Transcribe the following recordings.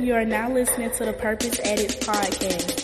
You are now listening to the Purpose Edits Podcast.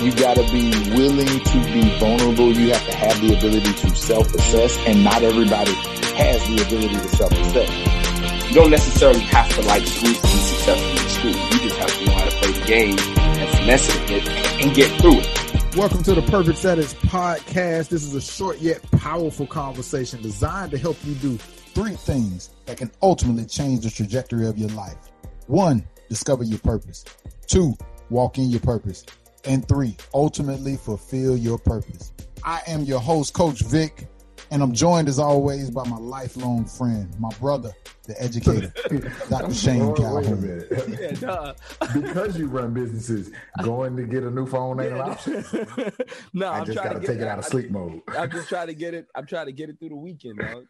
You got to be willing to be vulnerable. You have to have the ability to self-assess, and not everybody has the ability to self-assess. You don't necessarily have to like school to be successful in school. You just have to know how to play the game and finesse it and get through it. Welcome to the Perfect Edits Podcast. This is a short yet powerful conversation designed to help you do three things that can ultimately change the trajectory of your life. 1, discover your purpose. 2, walk in your purpose. And 3, ultimately fulfill your purpose. I am your host, Coach Vic, and I'm joined as always by my lifelong friend, my brother, the educator, Dr. Shane Calvin. Wait a minute. Because you run businesses, going to get a new phone ain't an option. No, I just got to take it out of sleep mode. I'm just trying to get it. I'm trying to get it through the weekend, dog.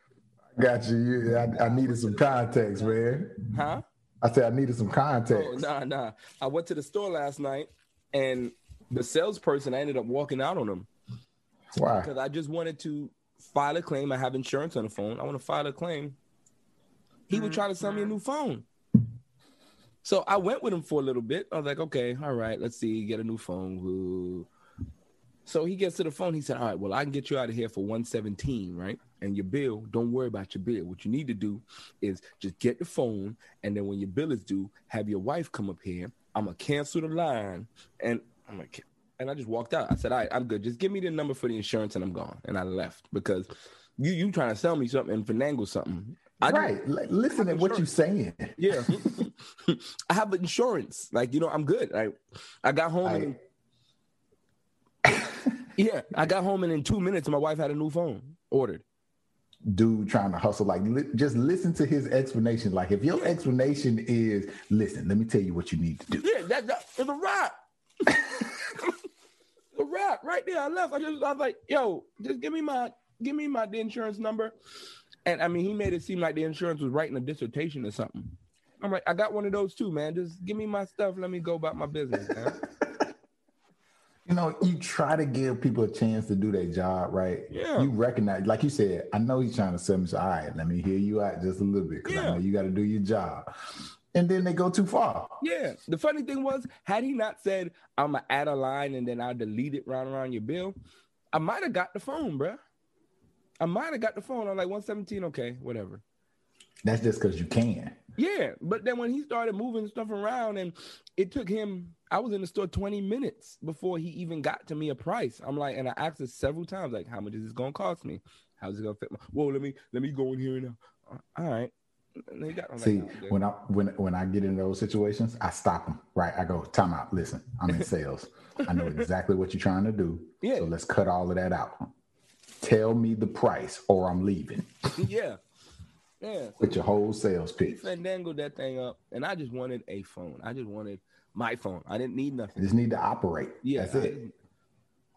Got you. I needed some context, man. Huh? I said I needed some context. Oh, nah. I went to the store last night, and the salesperson, I ended up walking out on him. Why? Because I just wanted to file a claim. I have insurance on the phone. I want to file a claim. He was trying to sell me a new phone. So I went with him for a little bit. I was like, okay, all right, let's see, get a new phone. Ooh. So he gets to the phone. He said, all right, well, I can get you out of here for $117, right? And your bill, don't worry about your bill. What you need to do is just get the phone, and then when your bill is due, have your wife come up here. I'm going to cancel the line. And I'm like, and I just walked out. I said, all right, I'm good. Just give me the number for the insurance, and I'm gone. And I left because you trying to sell me something and finagle something. Right. Listen to what you're saying. Yeah. I have insurance. Like, you know, I'm good. I got home and... Yeah, I got home, and in 2 minutes, my wife had a new phone ordered. Dude trying to hustle. Like, just listen to his explanation. Like, if your explanation is, listen, let me tell you what you need to do. Yeah, that's a wrap. The wrap right there. I left. I was like, yo, just give me my the insurance number. And, I mean, he made it seem like the insurance was writing a dissertation or something. I'm like, I got one of those too, man. Just give me my stuff. Let me go about my business, man. You know, you try to give people a chance to do their job, right? Yeah. You recognize, like you said, I know he's trying to sell me. So, all right, let me hear you out just a little bit because I know you got to do your job. And then they go too far. Yeah. The funny thing was, had he not said, I'm going to add a line and then I'll delete it right around your bill, I might have got the phone, bro. I'm like, 117, okay, whatever. That's just because you can. Yeah. But then when he started moving stuff around, and it took him... I was in the store 20 minutes before he even got to me a price. I'm like, and I asked him several times, like, how much is this going to cost me? How's it going to fit? Well, let me go in here now. All right. See, when I get in those situations, I stop them, right? I go, time out. Listen, I'm in sales. I know exactly what you're trying to do. Yeah. So let's cut all of that out. Tell me the price or I'm leaving. Yeah. Yeah. With your whole sales pitch. Fandangled that thing up. And I just wanted a phone. I just wanted... my phone. I didn't need nothing. I just need to operate. Yeah, that's it.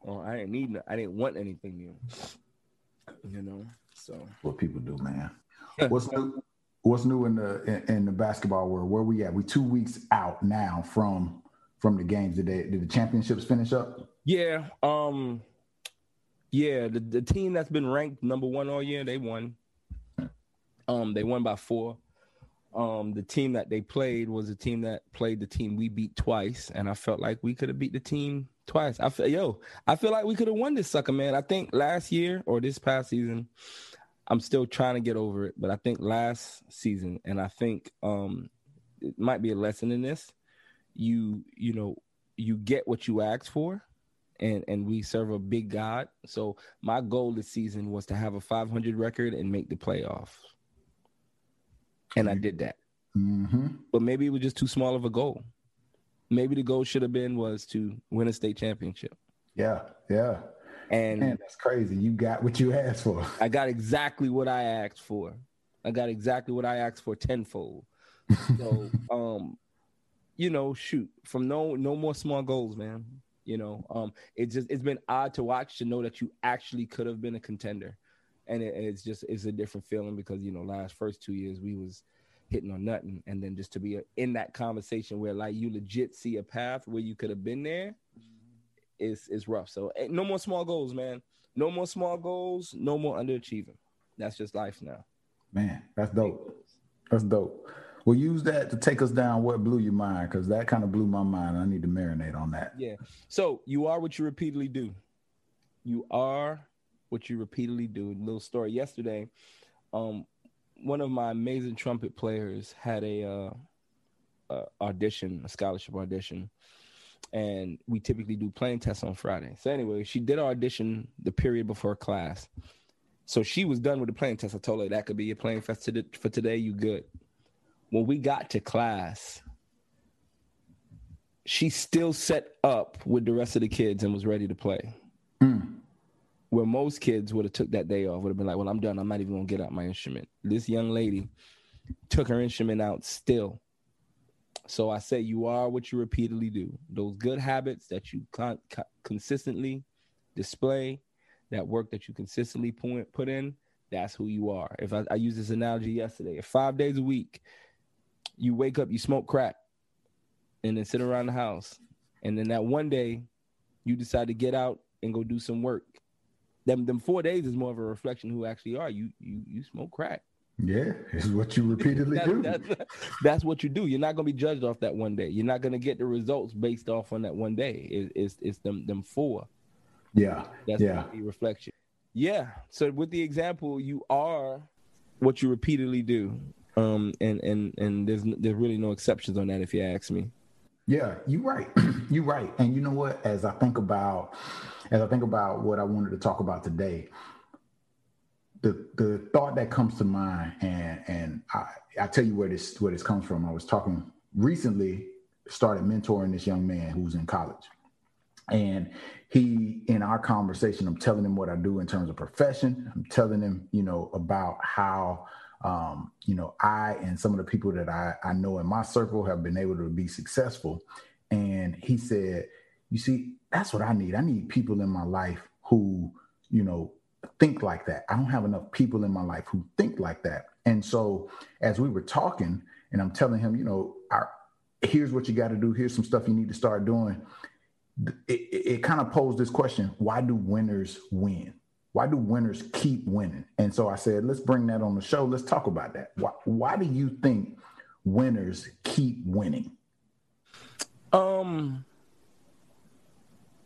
I didn't need. I didn't want anything new. You know. So what people do, man. What's new? What's new in the basketball world? Where we at? We 2 weeks out now from the games. Did the championships finish up? Yeah. Yeah. The team that's been ranked number one all year, they won. They won by 4. The team that they played was a team that played the team we beat twice, and I felt like we could have beat the team twice. I feel like we could have won this sucker, man. I think last year or this past season, I'm still trying to get over it, but I think last season, and I think it might be a lesson in this. You know, you get what you ask for, and we serve a big God. So my goal this season was to have a 500 record and make the playoffs. And I did that. Mm-hmm. But maybe it was just too small of a goal. Maybe the goal should have been was to win a state championship. Yeah, yeah. And man, that's crazy. You got what you asked for. I got exactly what I asked for. I got exactly what I asked for tenfold. So, you know, shoot, from no more small goals, man. You know, it's been odd to watch, to know that you actually could have been a contender. And it's a different feeling because, you know, first 2 years we was hitting on nothing. And then just to be in that conversation where, like, you legit see a path where you could have been there, it's rough. So no more small goals, man. No more small goals. No more underachieving. That's just life now. Man, that's dope. Well, use that to take us down what blew your mind, because that kind of blew my mind. I need to marinate on that. Yeah. So you are what you repeatedly do. You are what you repeatedly do. A little story yesterday. One of my amazing trumpet players had a scholarship audition. And we typically do playing tests on Friday. So anyway, she did our audition the period before class. So she was done with the playing test. I told her that could be your playing test for today. You good. When we got to class, she still set up with the rest of the kids and was ready to play. Mm. Where most kids would have took that day off, would have been like, well, I'm done. I'm not even going to get out my instrument. This young lady took her instrument out still. So I say you are what you repeatedly do. Those good habits that you consistently display, that work that you consistently put in, that's who you are. If I used this analogy yesterday, if 5 days a week, you wake up, you smoke crack, and then sit around the house, and then that one day, you decide to get out and go do some work. Them 4 days is more of a reflection of who actually are. You smoke crack. Yeah, it's what you repeatedly do. That's what you do. You're not going to be judged off that one day. You're not going to get the results based off on that one day. It's them four. Yeah, that's the reflection. Yeah. So with the example, you are what you repeatedly do, and there's really no exceptions on that if you ask me. Yeah, you're right. You're right. And you know what? As I think about what I wanted to talk about today, the thought that comes to mind, and I tell you where this comes from. I was talking recently, started mentoring this young man who's in college. And he, in our conversation, I'm telling him what I do in terms of profession. I'm telling him, about how, I and some of the people that I know in my circle have been able to be successful. And he said, you see, that's what I need. I need people in my life who, think like that. I don't have enough people in my life who think like that. And so as we were talking and I'm telling him, here's what you got to do. Here's some stuff you need to start doing. It kind of posed this question, why do winners win? Why do winners keep winning? And so I said, let's bring that on the show. Let's talk about that. Why do you think winners keep winning?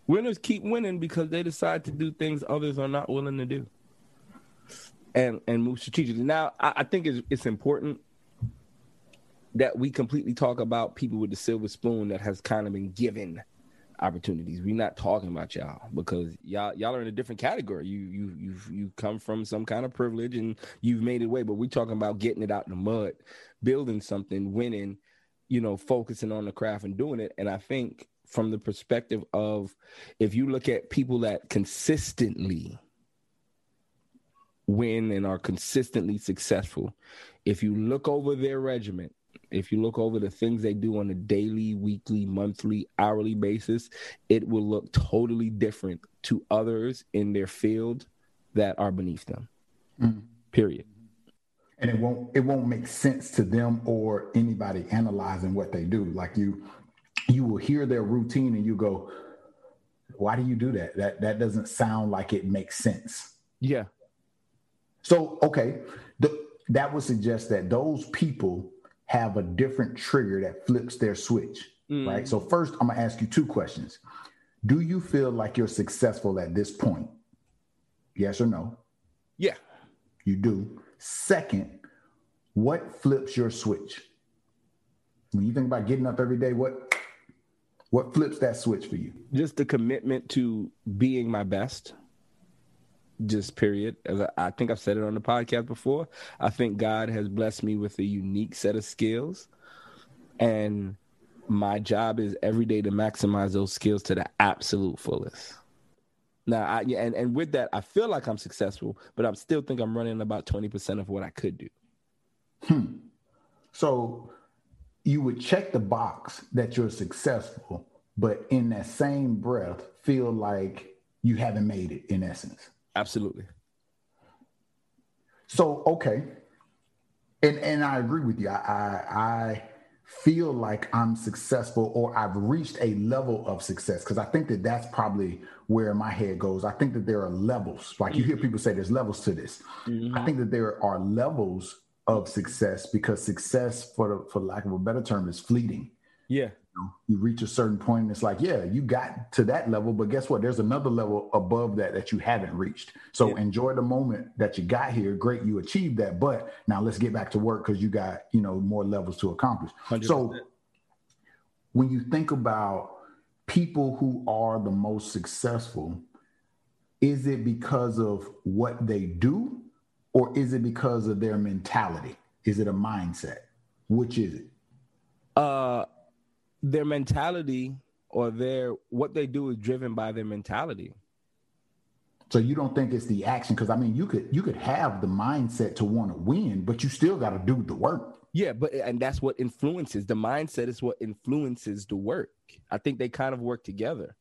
Winners keep winning because they decide to do things others are not willing to do and move strategically. Now, I think it's important that we completely talk about people with the silver spoon that has kind of been given opportunities. We're not talking about y'all because y'all are in a different category. You come from some kind of privilege and you've made it way, but we're talking about getting it out in the mud, building something, winning, focusing on the craft and doing it. And I think from the perspective of if you look at people that consistently win and are consistently successful, if you look over their regimen, if you look over the things they do on a daily, weekly, monthly, hourly basis, it will look totally different to others in their field that are beneath them. Mm-hmm. Period. And it won't make sense to them or anybody analyzing what they do. Like you will hear their routine and you go, why do you do that? That doesn't sound like it makes sense. Yeah. So, okay. That would suggest that those people have a different trigger that flips their switch, right? So first, I'm going to ask you two questions. Do you feel like you're successful at this point? Yes or no? Yeah. You do. Second, what flips your switch? When you think about getting up every day, what flips that switch for you? Just the commitment to being my best. Just period. As I think I've said it on the podcast before. I think God has blessed me with a unique set of skills. And my job is every day to maximize those skills to the absolute fullest. Now, and with that, I feel like I'm successful, but I still think I'm running about 20% of what I could do. So you would check the box that you're successful, but in that same breath, feel like you haven't made it in essence. Absolutely. So, okay. And I agree with you. I feel like I'm successful or I've reached a level of success because I think that that's probably where my head goes. I think that there are levels. Like you hear people say there's levels to this. Mm-hmm. I think that there are levels of success, because success, for lack of a better term, is fleeting. Yeah. You reach a certain point and it's like, yeah, you got to that level, but guess what? There's another level above that that you haven't reached. So enjoy the moment that you got here. Great, you achieved that, but now let's get back to work because you got, you know, more levels to accomplish. 100%. So when you think about people who are the most successful, is it because of what they do or is it because of their mentality? Is it a mindset? Which is it? Their mentality, or what they do is driven by their mentality. So you don't think it's the action? Because I mean, you could have the mindset to want to win, but you still got to do the work. Yeah, and that's what influences the mindset. Is what influences the work. I think they kind of work together.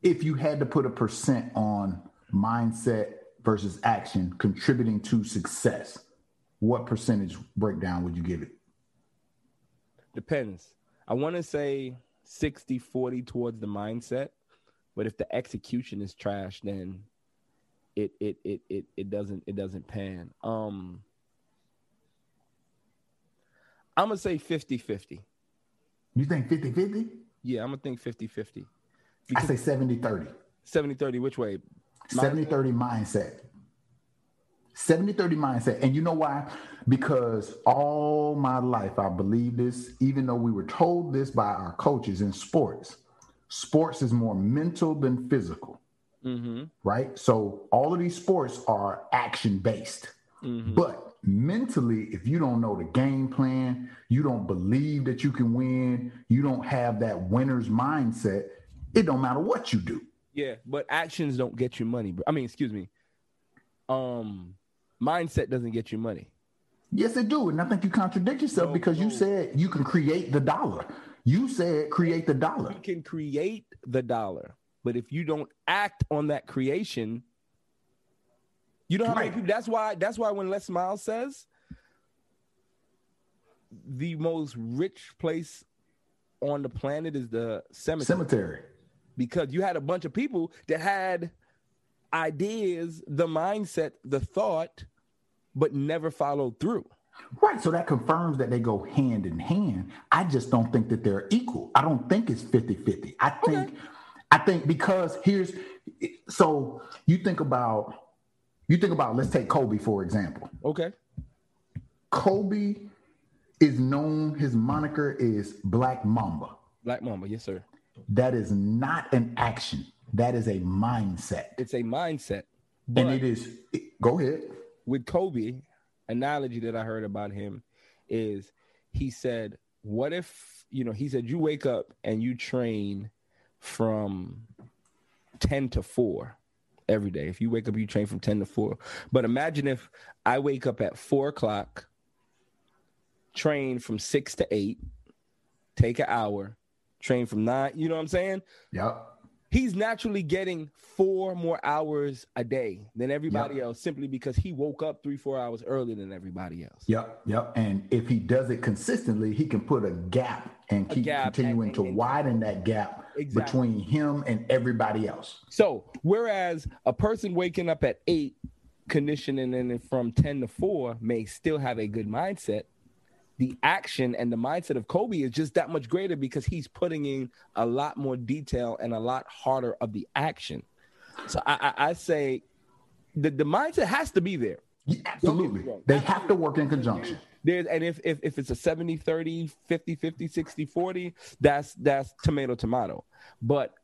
If you had to put a percent on mindset versus action contributing to success, what percentage breakdown would you give it? Depends. I want to say 60-40 towards the mindset, but if the execution is trash, then it doesn't pan. I'm going to say 50-50. You think 50-50? Yeah, I'm going to think 50-50. I say 70-30. 70-30, which way? 70-30 mindset. 70-30 mindset. And you know why? Because all my life I believed this, even though we were told this by our coaches in sports. Sports is more mental than physical, right? So all of these sports are action-based. Mm-hmm. But mentally, if you don't know the game plan, you don't believe that you can win, you don't have that winner's mindset, it don't matter what you do. Yeah, but actions don't get you money. Mindset doesn't get you money. Yes, it do. And I think you contradict yourself because you said you can create the dollar. You said create the dollar. You can create the dollar. But if you don't act on that creation, you know how many people, that's why when Les Miles says the most rich place on the planet is the cemetery. Because you had a bunch of people that had ideas, the mindset, the thought, but never followed through. Right. So that confirms that they go hand in hand. I just don't think that they're equal. I don't think it's 50-50. I think because so you think about, let's take Kobe, for example. Okay. Kobe is known, his moniker is Black Mamba. Black Mamba. Yes, sir. That is not an action. That is a mindset. It's a mindset. And go ahead. With Kobe, analogy that I heard about him is he said, what if, he said, you wake up and you train from 10 to 4 every day. If you wake up, you train from 10 to 4. But imagine if I wake up at 4 o'clock, train from 6 to 8, take an hour, train from 9. You know what I'm saying? Yep. He's naturally getting 4 more hours a day than everybody else simply because he woke up 3-4 hours earlier than everybody else. Yep. And if he does it consistently, he can put a gap and continuing to widen that gap between him and everybody else. So whereas a person waking up at 8, conditioning in from 10 to 4 may still have a good mindset, the action and the mindset of Kobe is just that much greater because he's putting in a lot more detail and a lot harder of the action. So I say the mindset has to be there. Yeah, absolutely. They have to work in conjunction. If it's a 70-30, 50-50, 60-40, that's tomato. But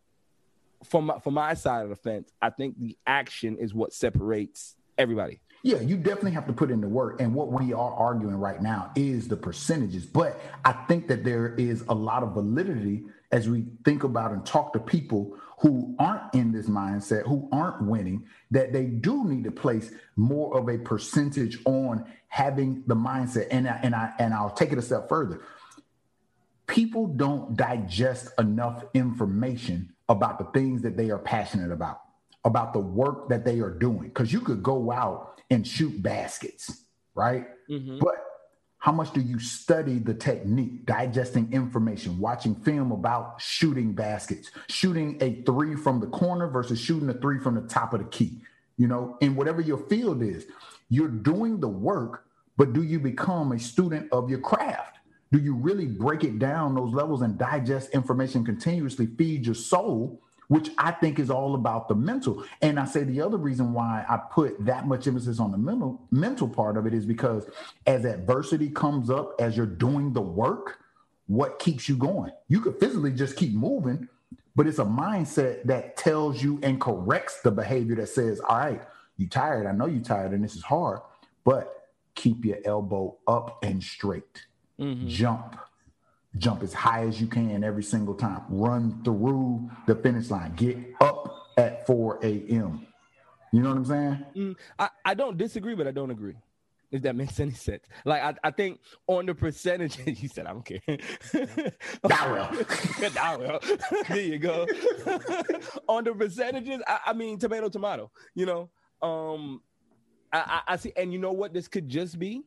for my side of the fence, I think the action is what separates everybody. Yeah, you definitely have to put in the work. And what we are arguing right now is the percentages. But I think that there is a lot of validity as we think about and talk to people who aren't in this mindset, who aren't winning, that they do need to place more of a percentage on having the mindset. And I'll take it a step further. People don't digest enough information about the things that they are passionate about the work that they are doing. Because you could go out and shoot baskets, right? Mm-hmm. But how much do you study the technique, digesting information, watching film about shooting baskets, shooting a 3 from the corner versus shooting a 3 from the top of the key, in whatever your field is, you're doing the work, But do you become a student of your craft? Do you really break it down those levels and digest information continuously, feed your soul, which I think is all about the mental. And I say the other reason why I put that much emphasis on the mental part of it is because as adversity comes up, as you're doing the work, what keeps you going? You could physically just keep moving, but it's a mindset that tells you and corrects the behavior that says, all right, you tired. I know you're tired and this is hard, but keep your elbow up and straight. Mm-hmm. Jump as high as you can every single time. Run through the finish line. Get up at 4 a.m. You know what I'm saying? I don't disagree, but I don't agree, if that makes any sense. Like, I think on the percentage, you said, I don't care. That will. There you go. On the percentages, I mean, tomato, tomato. You know, I see. And you know what this could just be?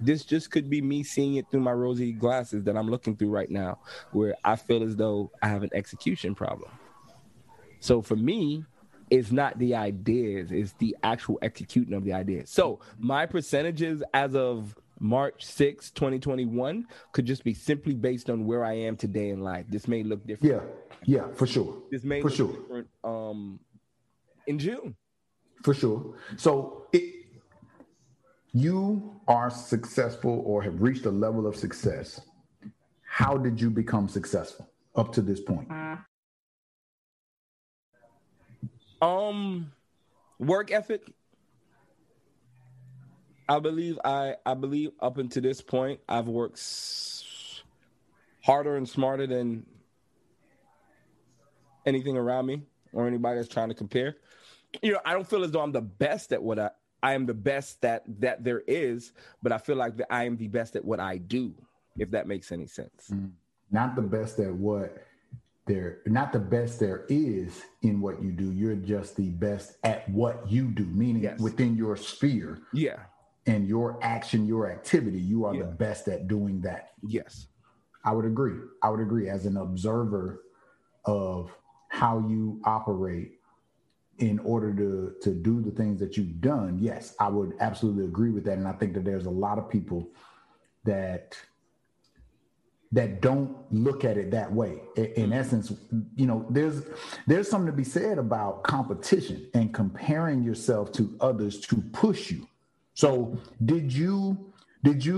This just could be me seeing it through my rosy glasses that I'm looking through right now, where I feel as though I have an execution problem. So for me, it's not the ideas, it's the actual executing of the ideas. So my percentages as of March 6, 2021 could just be simply based on where I am today in life. This may look different. Yeah, for sure. This may look different in June. For sure. So you are successful or have reached a level of success. How did you become successful up to this point? Work ethic. I believe up until this point, I've worked harder and smarter than anything around me or anybody that's trying to compare. You know, I don't feel as though I'm the best at what I am the best that there is, but I feel like that I am the best at what I do, if that makes any sense. Not the best at what there, not the best there is in what you do. You're just the best at what you do, meaning within your sphere. Yeah. And your action, your activity, you are the best at doing that. Yes. I would agree as an observer of how you operate in order to do the things that you've done. Yes, I would absolutely agree with that. And I think that there's a lot of people that don't look at it that way. In essence, you know, there's something to be said about competition and comparing yourself to others to push you. So did you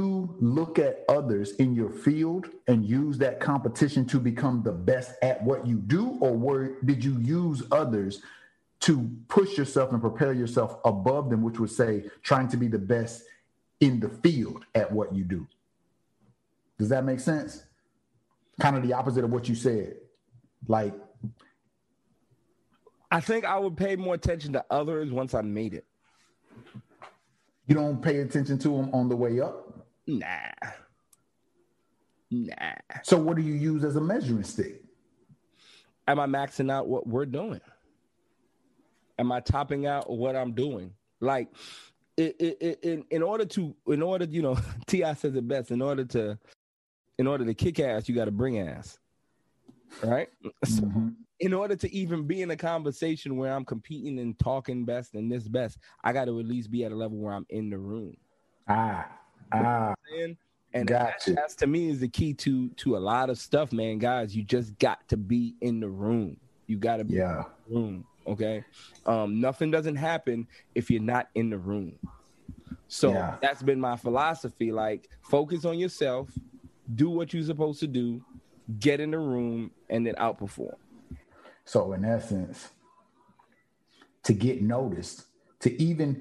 look at others in your field and use that competition to become the best at what you do? Or did you use others to push yourself and prepare yourself above them, which would say trying to be the best in the field at what you do? Does that make sense? Kind of the opposite of what you said. Like, I think I would pay more attention to others once I made it. You don't pay attention to them on the way up? Nah. So what do you use as a measuring stick? Am I maxing out what we're doing? Am I topping out what I'm doing? Like, in order, you know, T.I. says it best. In order to kick ass, you got to bring ass, right? Mm-hmm. So in order to even be in a conversation where I'm competing and talking best and this best, I got to at least be at a level where I'm in the room. And gotcha. That to me is the key to a lot of stuff, man. Guys, you just got to be in the room. You got to be in the room. Okay. Nothing doesn't happen if you're not in the room. So that's been my philosophy. Like, focus on yourself, do what you're supposed to do, get in the room, and then outperform. So in essence, to get noticed, to even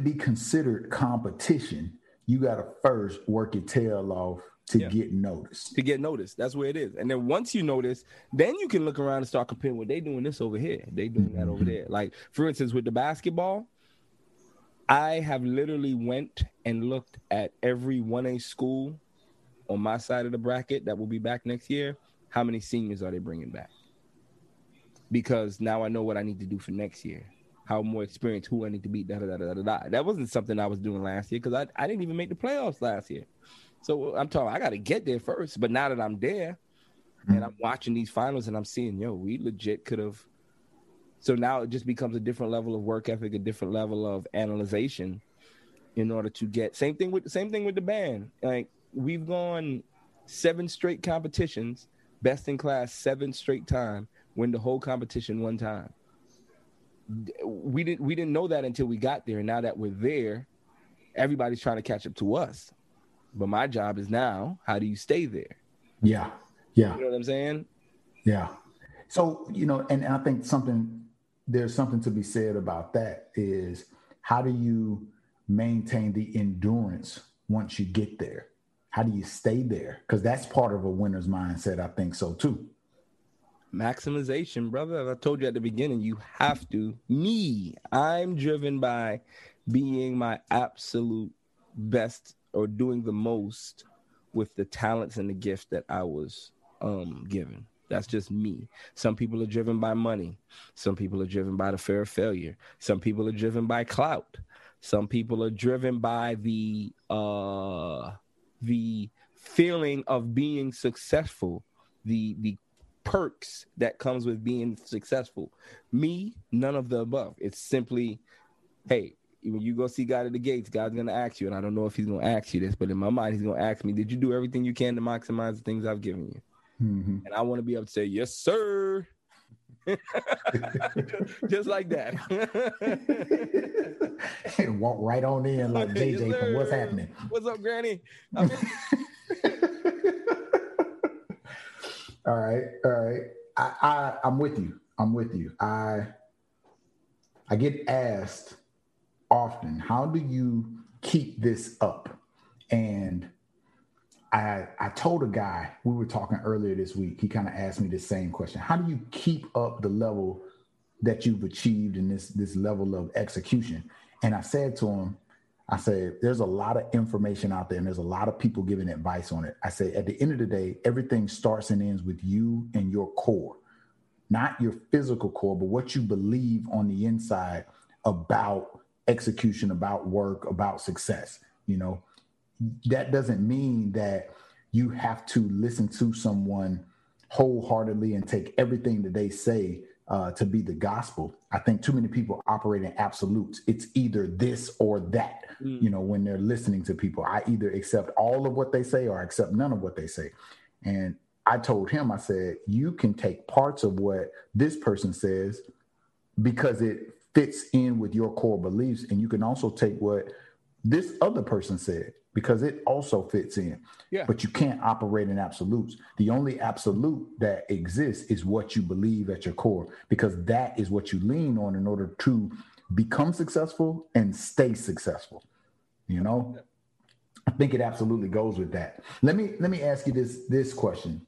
be considered competition, you got to first work your tail off to get noticed. To get noticed. That's where it is. And then once you notice, then you can look around and start comparing, well, they doing this over here. They doing that over there. Like, for instance, with the basketball, I have literally went and looked at every 1A school on my side of the bracket that will be back next year. How many seniors are they bringing back? Because now I know what I need to do for next year. How more experience, who I need to beat, da-da-da-da-da-da. That wasn't something I was doing last year because I didn't even make the playoffs last year. So I'm talking, I got to get there first. But now that I'm there and I'm watching these finals and I'm seeing, we legit could have. So now it just becomes a different level of work ethic, a different level of analyzation in order to get same thing with the band. Like, we've gone 7 straight competitions, best in class 7 straight time, win the whole competition one time. We didn't know that until we got there. And now that we're there, everybody's trying to catch up to us. But my job is now, how do you stay there? Yeah. Yeah. You know what I'm saying? Yeah. So, you know, and I think there's something to be said about that is, how do you maintain the endurance once you get there? How do you stay there? Because that's part of a winner's mindset. I think so too. Maximization, brother. As I told you at the beginning, you have to. I'm driven by being my absolute best or doing the most with the talents and the gift that I was given. That's just me. Some people are driven by money. Some people are driven by the fear of failure. Some people are driven by clout. Some people are driven by the feeling of being successful, the perks that comes with being successful. Me, none of the above. It's simply, hey, when you go see God at the gates, God's going to ask you, and I don't know if he's going to ask you this, but in my mind, he's going to ask me, did you do everything you can to maximize the things I've given you? Mm-hmm. And I want to be able to say, yes, sir. just like that. And walk right on in like JJ, yes, from What's Happening. What's up, Granny? All right. I'm with you. I get asked often, how do you keep this up? And I told a guy, we were talking earlier this week, he kind of asked me the same question. How do you keep up the level that you've achieved in this level of execution? And I said to him, there's a lot of information out there and there's a lot of people giving advice on it. I say, at the end of the day, everything starts and ends with you and your core, not your physical core, but what you believe on the inside about execution, about work, about success. You know, that doesn't mean that you have to listen to someone wholeheartedly and take everything that they say to be the gospel. I think too many people operate in absolutes. It's either this or that, you know, when they're listening to people. I either accept all of what they say or I accept none of what they say. And I told him, I said, you can take parts of what this person says because it fits in with your core beliefs. And you can also take what this other person said because it also fits in. Yeah. But you can't operate in absolutes. The only absolute that exists is what you believe at your core, because that is what you lean on in order to become successful and stay successful. You know, yeah. I think it absolutely goes with that. Let me ask you this question.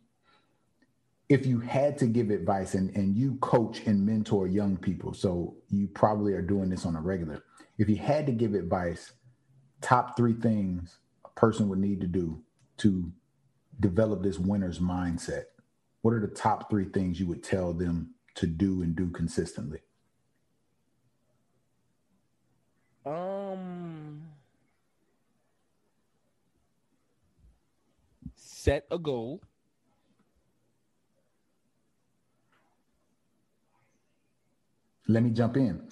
If you had to give advice, and you coach and mentor young people, so you probably are doing this on a regular. If you had to give advice, top 3 things a person would need to do to develop this winner's mindset, what are the top 3 things you would tell them to do and do consistently? Set a goal. Let me jump in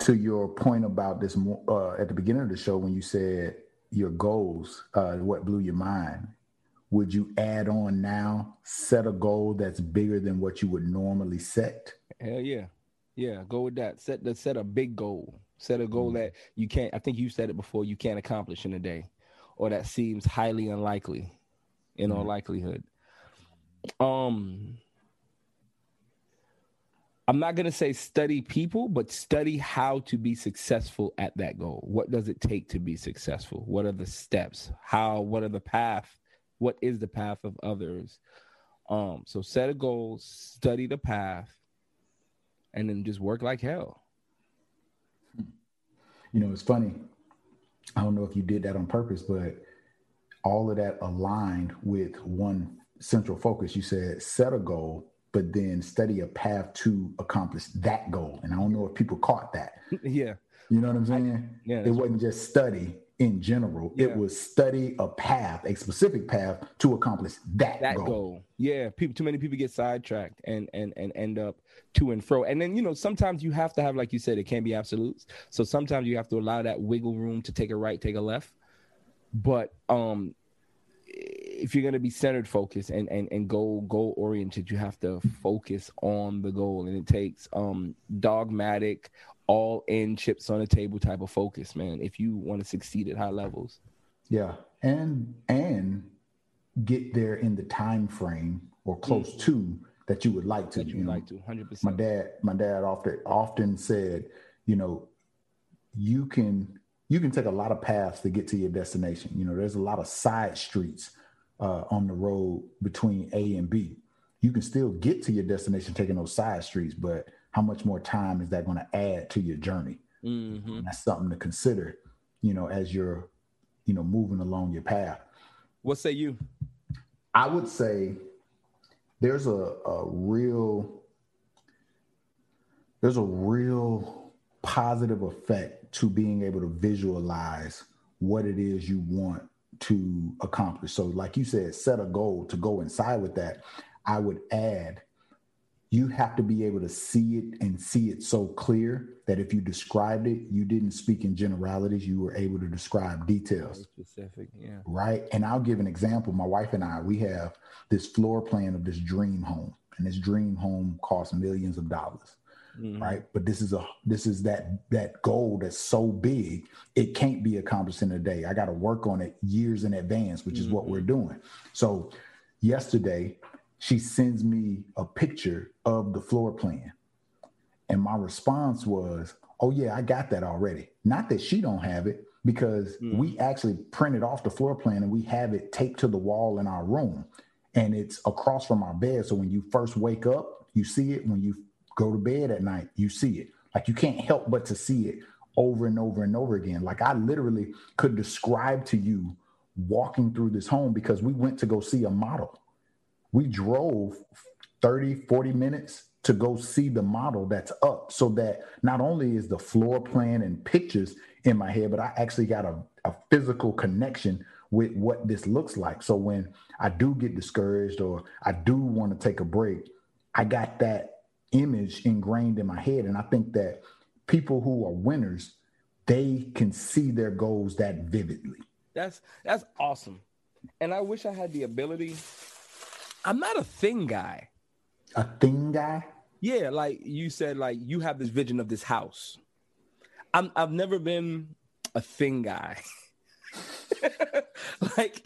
to your point about this at the beginning of the show, when you said your goals, what blew your mind. Would you add on now, set a goal that's bigger than what you would normally set? Hell yeah. Yeah, go with that. Set a big goal. Set a goal that you can't, I think you said it before, you can't accomplish in a day, or that seems highly unlikely in all likelihood. I'm not going to say study people, but study how to be successful at that goal. What does it take to be successful? What are the steps? What is the path of others? So set a goal, study the path, and then just work like hell. You know, it's funny. I don't know if you did that on purpose, but all of that aligned with one central focus. You said set a goal, but then study a path to accomplish that goal. And I don't know if people caught that. Yeah. You know what I'm saying? It wasn't just study in general. Yeah. It was study a path, a specific path to accomplish that goal. Yeah, people, too many people get sidetracked and end up to and fro. And then, you know, sometimes you have to have, like you said, it can't be absolutes. So sometimes you have to allow that wiggle room to take a right, take a left. But if you're going to be centered, focused, and goal-oriented, you have to focus on the goal. And it takes dogmatic, all-in, chips-on-the-table type of focus, man, if you want to succeed at high levels. Yeah, and get there in the time frame or close to that you would like to. That you would like to, 100%. My dad often said, you know, you can take a lot of paths to get to your destination. You know, there's a lot of side streets on the road between A and B. You can still get to your destination taking those side streets, but how much more time is that going to add to your journey? Mm-hmm. And that's something to consider, you know, as you're, you know, moving along your path. What say you? I would say there's a real positive effect to being able to visualize what it is you want to accomplish. So like you said, set a goal to go inside with that. I would add, you have to be able to see it and see it so clear that if you described it, you didn't speak in generalities, you were able to describe details. Very specific, yeah. Right? And I'll give an example. My wife and I, we have this floor plan of this dream home, and this dream home costs millions of dollars. Mm-hmm. Right. But this is that goal that's so big, it can't be accomplished in a day. I got to work on it years in advance, which is what we're doing. So yesterday, she sends me a picture of the floor plan. And my response was, oh, yeah, I got that already. Not that she don't have it, because we actually printed off the floor plan and we have it taped to the wall in our room. And it's across from our bed. So when you first wake up, you see it. When you go to bed at night, you see it. Like, you can't help but to see it over and over and over again. Like, I literally could describe to you walking through this home, because we went to go see a model. We drove 30, 40 minutes to go see the model that's up, so that not only is the floor plan and pictures in my head, but I actually got a physical connection with what this looks like. So when I do get discouraged or I do want to take a break, I got that image ingrained in my head. And I think that people who are winners, they can see their goals that vividly. That's awesome. And I wish I had the ability. I'm not a thing guy. A thing guy? Yeah. Like you said, like you have this vision of this house. I've never been a thing guy. Like,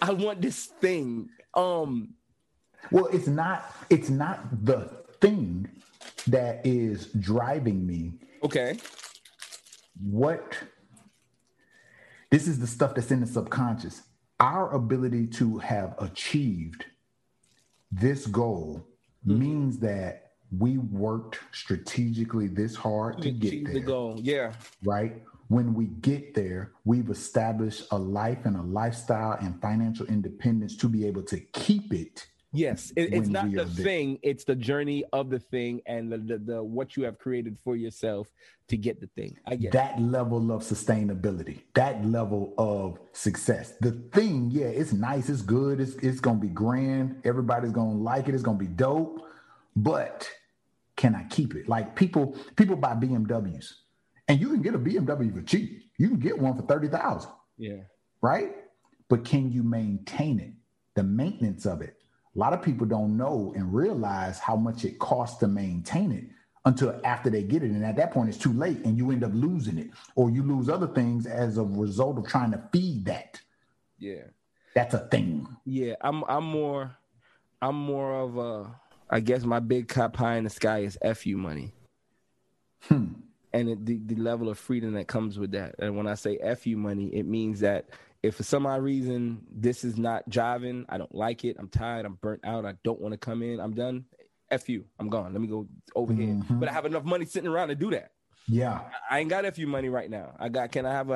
I want this thing. Well, it's not the thing that is driving me. Okay. This is the stuff that's in the subconscious. Our ability to have achieved this goal means that we worked strategically this hard to get there. The goal. Yeah. Right? When we get there, we've established a life and a lifestyle and financial independence to be able to keep it. Yes, it's not the thing. It's the journey of the thing and the what you have created for yourself to get the thing. I get that level of sustainability, that level of success. The thing, yeah, it's nice, it's good, it's going to be grand. Everybody's going to like it. It's going to be dope. But can I keep it? Like, people buy BMWs, and you can get a BMW for cheap. You can get one for $30,000. Yeah. Right? But can you maintain it? The maintenance of it. A lot of people don't know and realize how much it costs to maintain it until after they get it. And at that point, it's too late, and you end up losing it, or you lose other things as a result of trying to feed that. Yeah. That's a thing. Yeah. I'm more of a, I guess my big cop high in the sky is F you money. And the level of freedom that comes with that. And when I say F you money, it means that if for some odd reason this is not jiving, I don't like it, I'm tired, I'm burnt out, I don't want to come in, I'm done, F you, I'm gone. Let me go over here. But I have enough money sitting around to do that. Yeah. I ain't got F you money right now. Can I have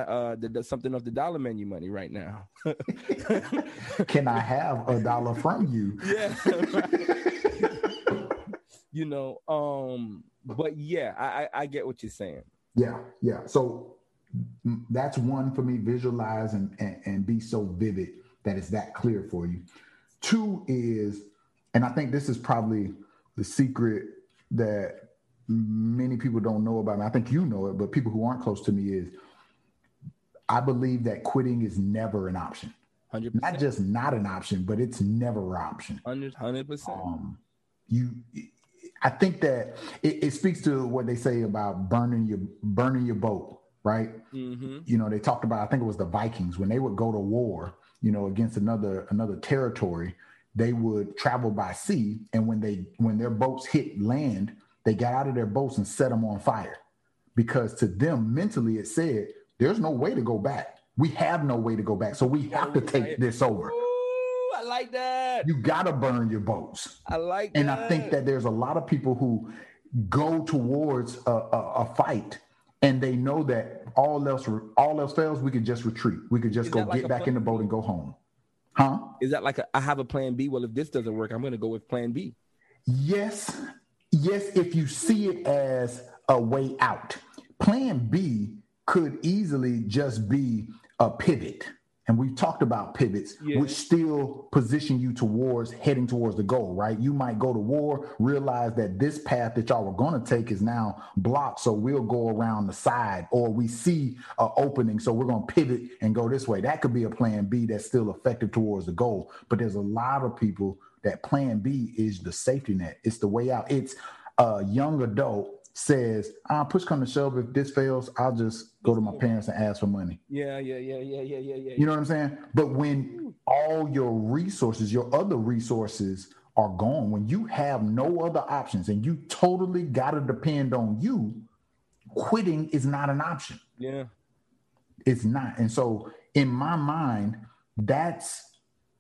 something off the dollar menu money right now? Can I have a dollar from you? Yeah. Right. You know, but yeah, I get what you're saying. Yeah. So that's one for me, visualize and be so vivid that it's that clear for you. Two is, and I think this is probably the secret that many people don't know about me. I think you know it, but people who aren't close to me is, I believe that quitting is never an option. 100%. Not just not an option, but it's never an option. 100%. I think that it speaks to what they say about burning your boat, right? Mm-hmm. You know, they talked about, I think it was the Vikings, when they would go to war, you know, against another territory, they would travel by sea. And when their boats hit land, they got out of their boats and set them on fire, because to them mentally, it said, there's no way to go back. We have no way to go back. So we have to take this over. Ooh, I like that. You got to burn your boats. I like that. And I think that there's a lot of people who go towards a fight, and they know that all else fails, we could just retreat. We could just go get back in the boat and go home. Huh? Is that like I have a plan B? Well, if this doesn't work, I'm going to go with plan B. Yes. Yes, if you see it as a way out. Plan B could easily just be a pivot. And we've talked about pivots, which still position you towards heading towards the goal, right? You might go to war, realize that this path that y'all were going to take is now blocked, so we'll go around the side, or we see an opening, so we're going to pivot and go this way. That could be a plan B that's still effective towards the goal. But there's a lot of people that plan B is the safety net. It's the way out. It's a young adult says, push come to shove, if this fails, I'll just go to my parents and ask for money. Yeah. You know what I'm saying? But when all your resources, your other resources are gone, when you have no other options and you totally got to depend on you, quitting is not an option. Yeah. It's not. And so in my mind, that's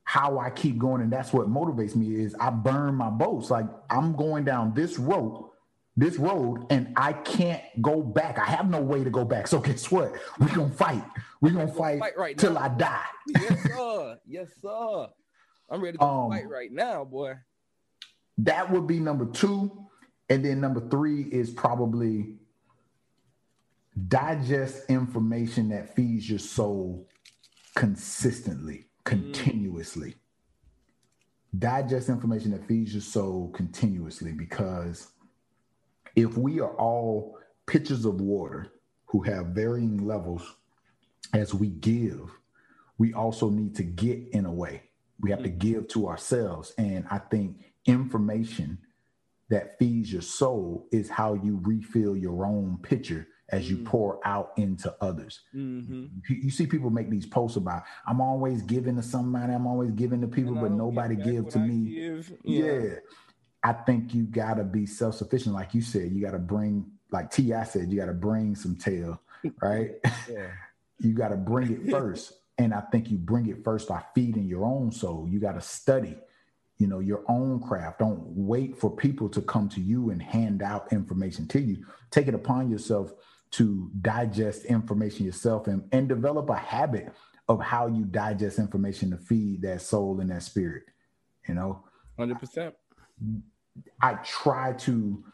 how I keep going. And that's what motivates me, is I burn my boats. Like, I'm going down this road, and I can't go back. I have no way to go back. So guess what? We're going to fight. We're going to fight right till now. I die. Yes, sir. Yes, sir. I'm ready to fight right now, boy. That would be number two. And then number three is probably digest information that feeds your soul consistently, continuously. Digest information that feeds your soul continuously, because if we are all pitchers of water who have varying levels, as we give, we also need to get in a way. We have to give to ourselves. And I think information that feeds your soul is how you refill your own pitcher as you pour out into others. Mm-hmm. You see people make these posts about, I'm always giving to somebody, I'm always giving to people, but nobody gives to me. Yeah. I think you got to be self-sufficient. Like you said, you got to bring, like T.I. said, you got to bring some tail, right? Yeah. You got to bring it first. And I think you bring it first by feeding your own soul. You got to study, you know, your own craft. Don't wait for people to come to you and hand out information to you. Take it upon yourself to digest information yourself, and develop a habit of how you digest information to feed that soul and that spirit, you know? 100%. I try to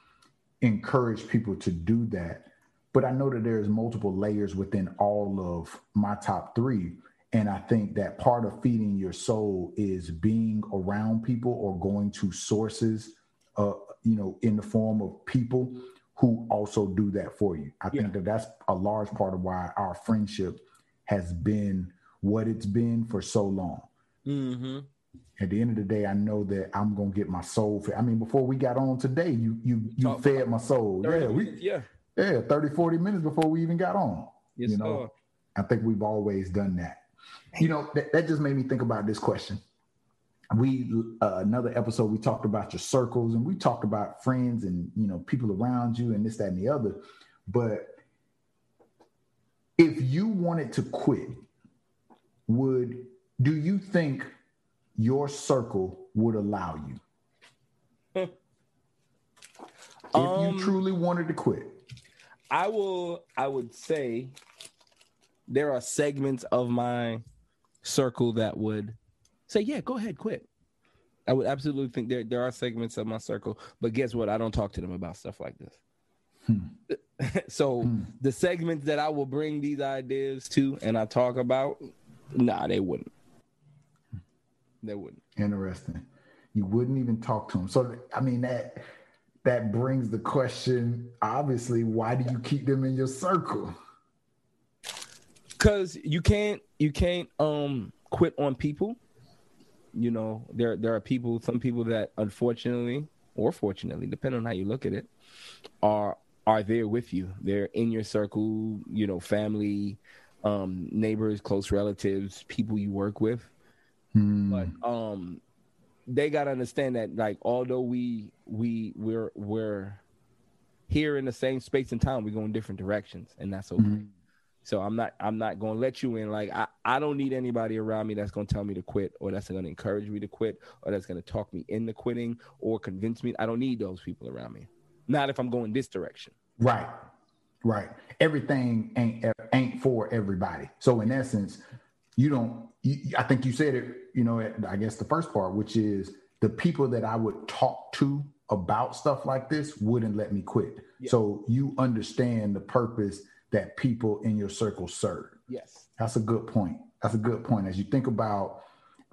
encourage people to do that, but I know that there's multiple layers within all of my top three. And I think that part of feeding your soul is being around people, or going to sources, you know, in the form of people who also do that for you. I think that that's a large part of why our friendship has been what it's been for so long. Mm-hmm. At the end of the day, I know that I'm gonna get my soul fed. I mean, before we got on today, you fed my soul. 30-40 minutes before we even got on. Yes, you know, I think we've always done that. You know, that just made me think about this question. We another episode, we talked about your circles, and we talked about friends, and you know, people around you, and this, that, and the other. But if you wanted to quit, do you think your circle would allow you? If you truly wanted to quit. I would say there are segments of my circle that would say, yeah, go ahead, quit. I would absolutely think there are segments of my circle, but guess what? I don't talk to them about stuff like this. So the segments that I will bring these ideas to and I talk about, nah, they wouldn't. They wouldn't. Interesting. You wouldn't even talk to them. So, I mean, that brings the question, obviously, why do you keep them in your circle? Because you can't quit on people. You know, there are people, some people that unfortunately or fortunately, depending on how you look at it, are there with you. They're in your circle, you know, family, neighbors, close relatives, people you work with. But they got to understand that, like, although we're here in the same space and time, we go in different directions, and that's okay. So I'm not going to let you in. Like, I don't need anybody around me that's going to tell me to quit, or that's going to encourage me to quit, or that's going to talk me into quitting or convince me. I don't need those people around me. Not if I'm going this direction. Right. Right. Everything ain't for everybody. So in essence, I think you said it, you know, I guess the first part, which is the people that I would talk to about stuff like this wouldn't let me quit. Yeah. So you understand the purpose that people in your circle serve. Yes. That's a good point. That's a good point. As you think about,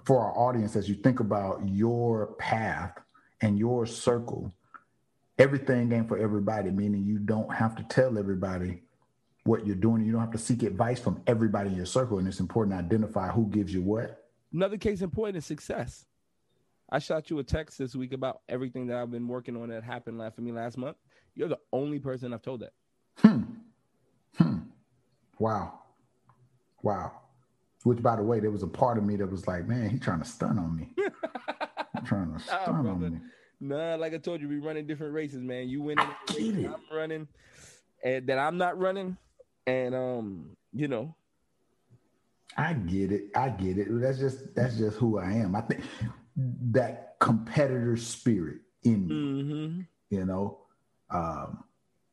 for our audience, as you think about your path and your circle, everything ain't for everybody, meaning you don't have to tell everybody what you're doing. You don't have to seek advice from everybody in your circle. And it's important to identify who gives you what. Another case in point is success. I shot you a text this week about everything that I've been working on that happened for me last month. You're the only person I've told that. Wow. Which, by the way, there was a part of me that was like, man, he's trying to stunt on me. Nah, like I told you, we running different races, man. You winning the race that I'm running and that I'm not running. And, you know. I get it. That's just who I am. I think that competitor spirit in me, you know,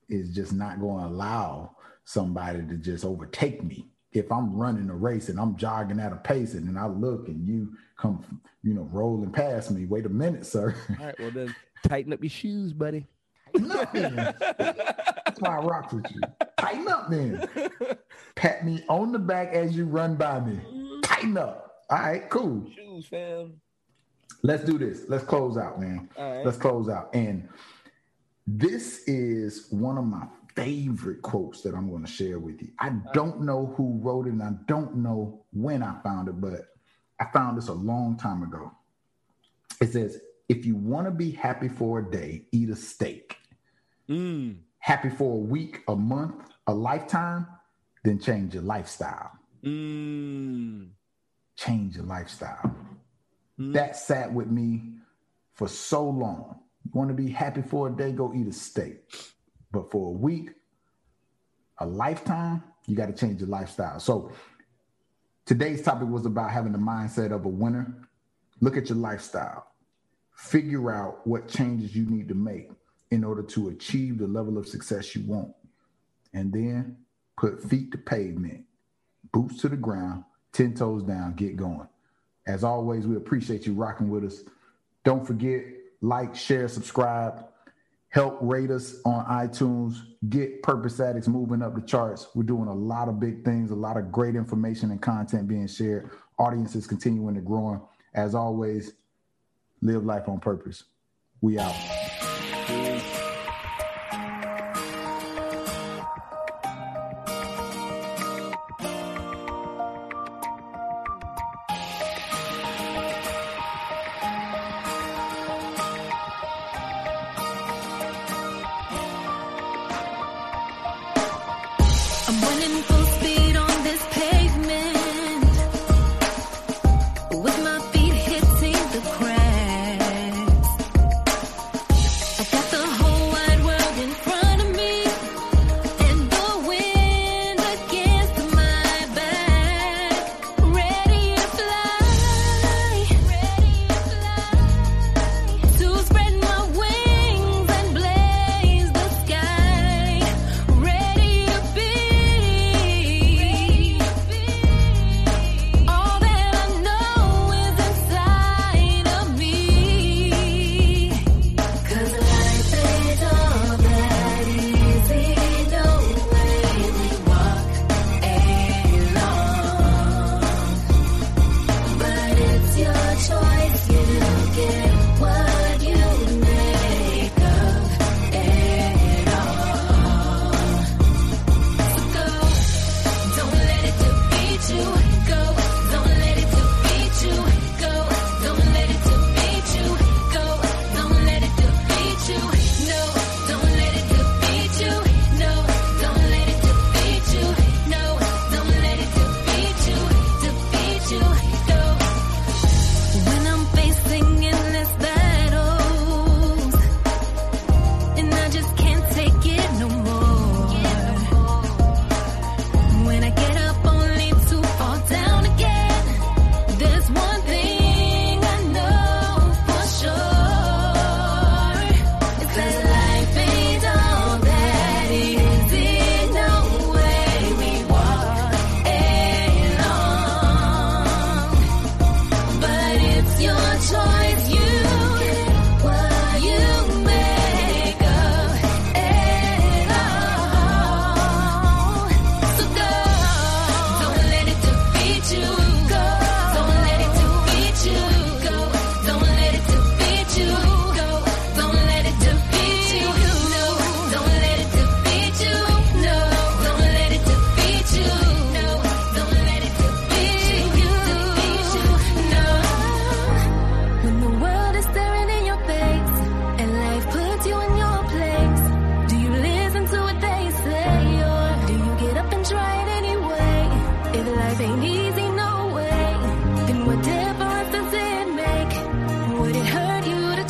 is just not going to allow somebody to just overtake me. If I'm running a race and I'm jogging at a pace and then I look and you come, you know, rolling past me. Wait a minute, sir. All right, well then tighten up your shoes, buddy. No, that's why I rock with you. Tighten up, man. Pat me on the back as you run by me. Tighten up. All right, cool. Shoes, fam. Let's do this. Let's close out, man. All right. Let's close out. And this is one of my favorite quotes that I'm going to share with you. I don't know who wrote it and I don't know when I found it, but I found this a long time ago. It says, if you want to be happy for a day, eat a steak. Happy for a week, a month, a lifetime, then change your lifestyle. Change your lifestyle. That sat with me for so long. You want to be happy for a day, go eat a steak. But for a week, a lifetime, you got to change your lifestyle. So today's topic was about having the mindset of a winner. Look at your lifestyle. Figure out what changes you need to make in order to achieve the level of success you want. And then put feet to pavement, boots to the ground, 10 toes down, get going. As always, we appreciate you rocking with us. Don't forget, like, share, subscribe. Help rate us on iTunes. Get Purpose Addicts moving up the charts. We're doing a lot of big things, a lot of great information and content being shared. Audiences continuing to grow. As always, live life on purpose. We out.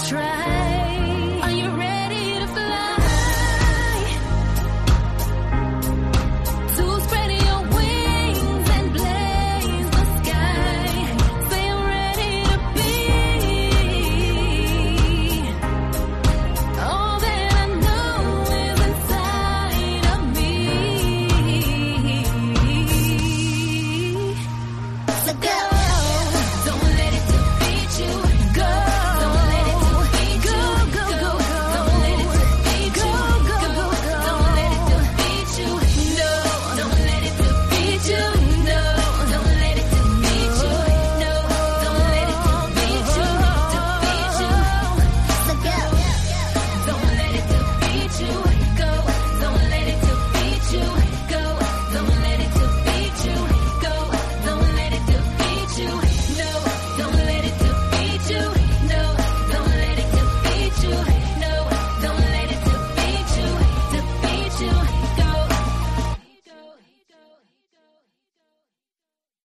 try.